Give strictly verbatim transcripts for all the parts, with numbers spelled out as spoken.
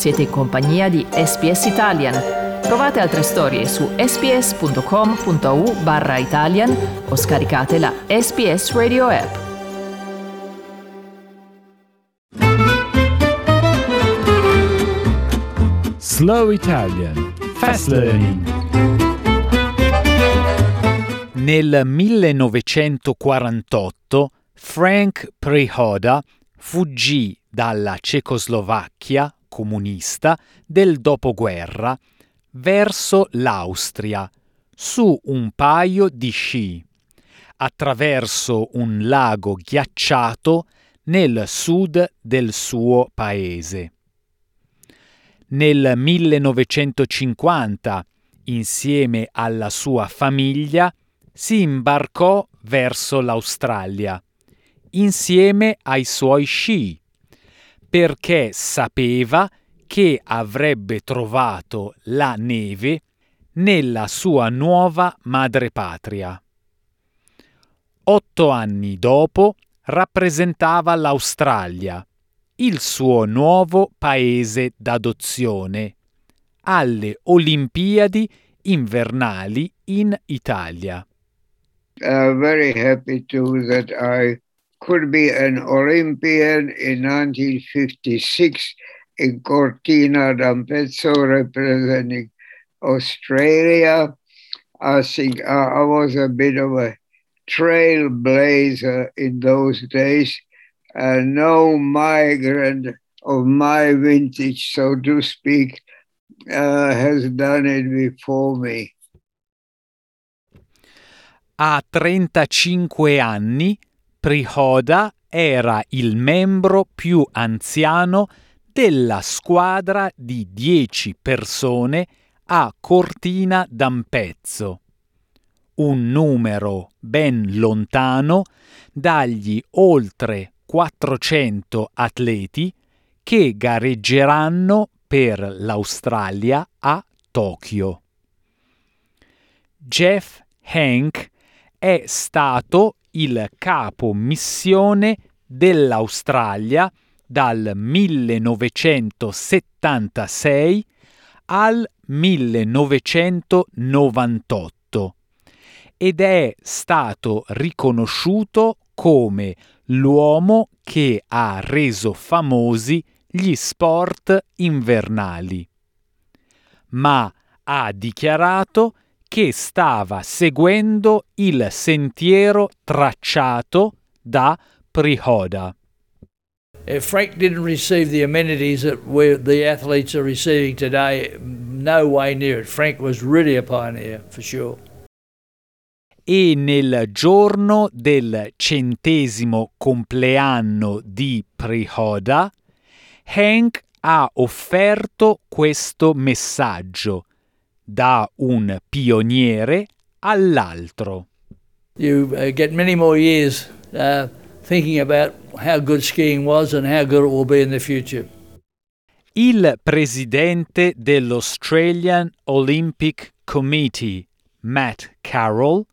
Siete in compagnia di S P S Italian. Trovate altre storie su esse pi esse punto com punto a u barra Italian o scaricate la S P S Radio App. Slow Italian Fast Learning. Nel millenovecentoquarantotto Frank Přihoda fuggì dalla Cecoslovacchia comunista del dopoguerra verso l'Austria su un paio di sci attraverso un lago ghiacciato nel sud del suo paese. Nel millenovecentocinquanta, insieme alla sua famiglia, si imbarcò verso l'Australia, insieme ai suoi sci, perché sapeva che avrebbe trovato la neve nella sua nuova madrepatria. Otto anni dopo rappresentava l'Australia, il suo nuovo paese d'adozione, alle Olimpiadi invernali in Italia. Uh, very happy too that I could be an Olympian in nineteen fifty-six in Cortina d'Ampezzo representing Australia. I think I, I was a bit of a trailblazer in those days. Uh, no migrant of my vintage, so to speak, uh, has done it before me. A trentacinque anni, Přihoda era il membro più anziano della squadra di dieci persone a Cortina d'Ampezzo, un numero ben lontano dagli oltre quattrocento atleti che gareggeranno per l'Australia a Tokyo. Geoff Henke è stato il capo missione dell'Australia dal millenovecentosettantasei al millenovecentonovantotto ed è stato riconosciuto come l'uomo che ha reso famosi gli sport invernali, ma ha dichiarato che stava seguendo il sentiero tracciato da Přihoda. If Frank didn't receive the amenities that we, the athletes are receiving today, no way near it. Frank was really a pioneer, for sure. E nel giorno del centesimo compleanno di Přihoda, Henke ha offerto questo messaggio: da un pioniere all'altro. You uh, get many more years uh, thinking about how good skiing was and how good it will be in the future. Il presidente dell'Australian Olympic Committee, Matt Carroll,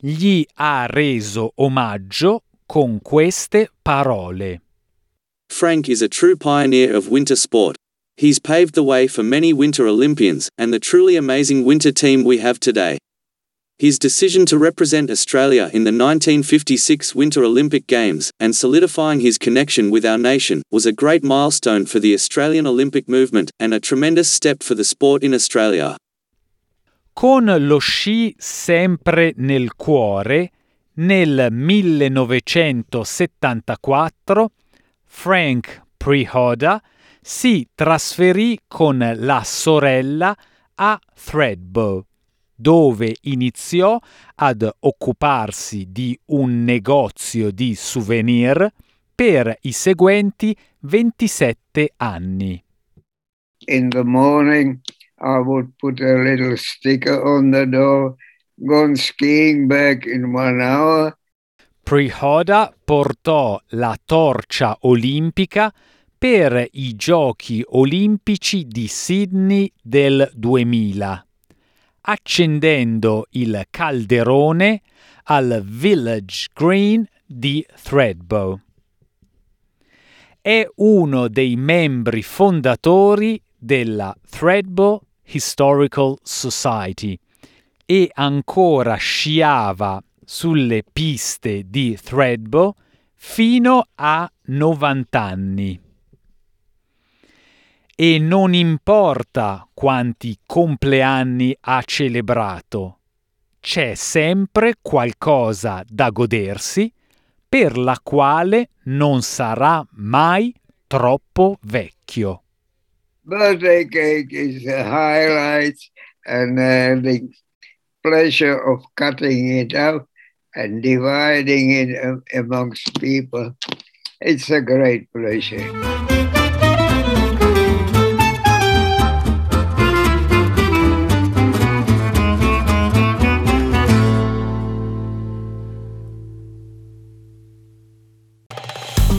gli ha reso omaggio con queste parole. Frank is a true pioneer of winter sport. He's paved the way for many Winter Olympians and the truly amazing winter team we have today. His decision to represent Australia in the nineteen fifty-six Winter Olympic Games and solidifying his connection with our nation was a great milestone for the Australian Olympic movement and a tremendous step for the sport in Australia. Con lo sci sempre nel cuore, nel millenovecentosettantaquattro Frank Přihoda si trasferì con la sorella a Thredbo, dove iniziò ad occuparsi di un negozio di souvenir per i seguenti ventisette anni. In the morning I would put a little sticker on the door, gone skiing back in one hour. Přihoda portò la torcia olimpica per i Giochi Olimpici di Sydney del duemila, accendendo il calderone al Village Green di Thredbo. è uno dei membri fondatori della Thredbo Historical Society e ancora sciava sulle piste di Thredbo fino a novanta anni. E non importa quanti compleanni ha celebrato, c'è sempre qualcosa da godersi per la quale non sarà mai troppo vecchio. Birthday cake is the highlight and uh, the pleasure of cutting it up and dividing it amongst people. It's a great pleasure.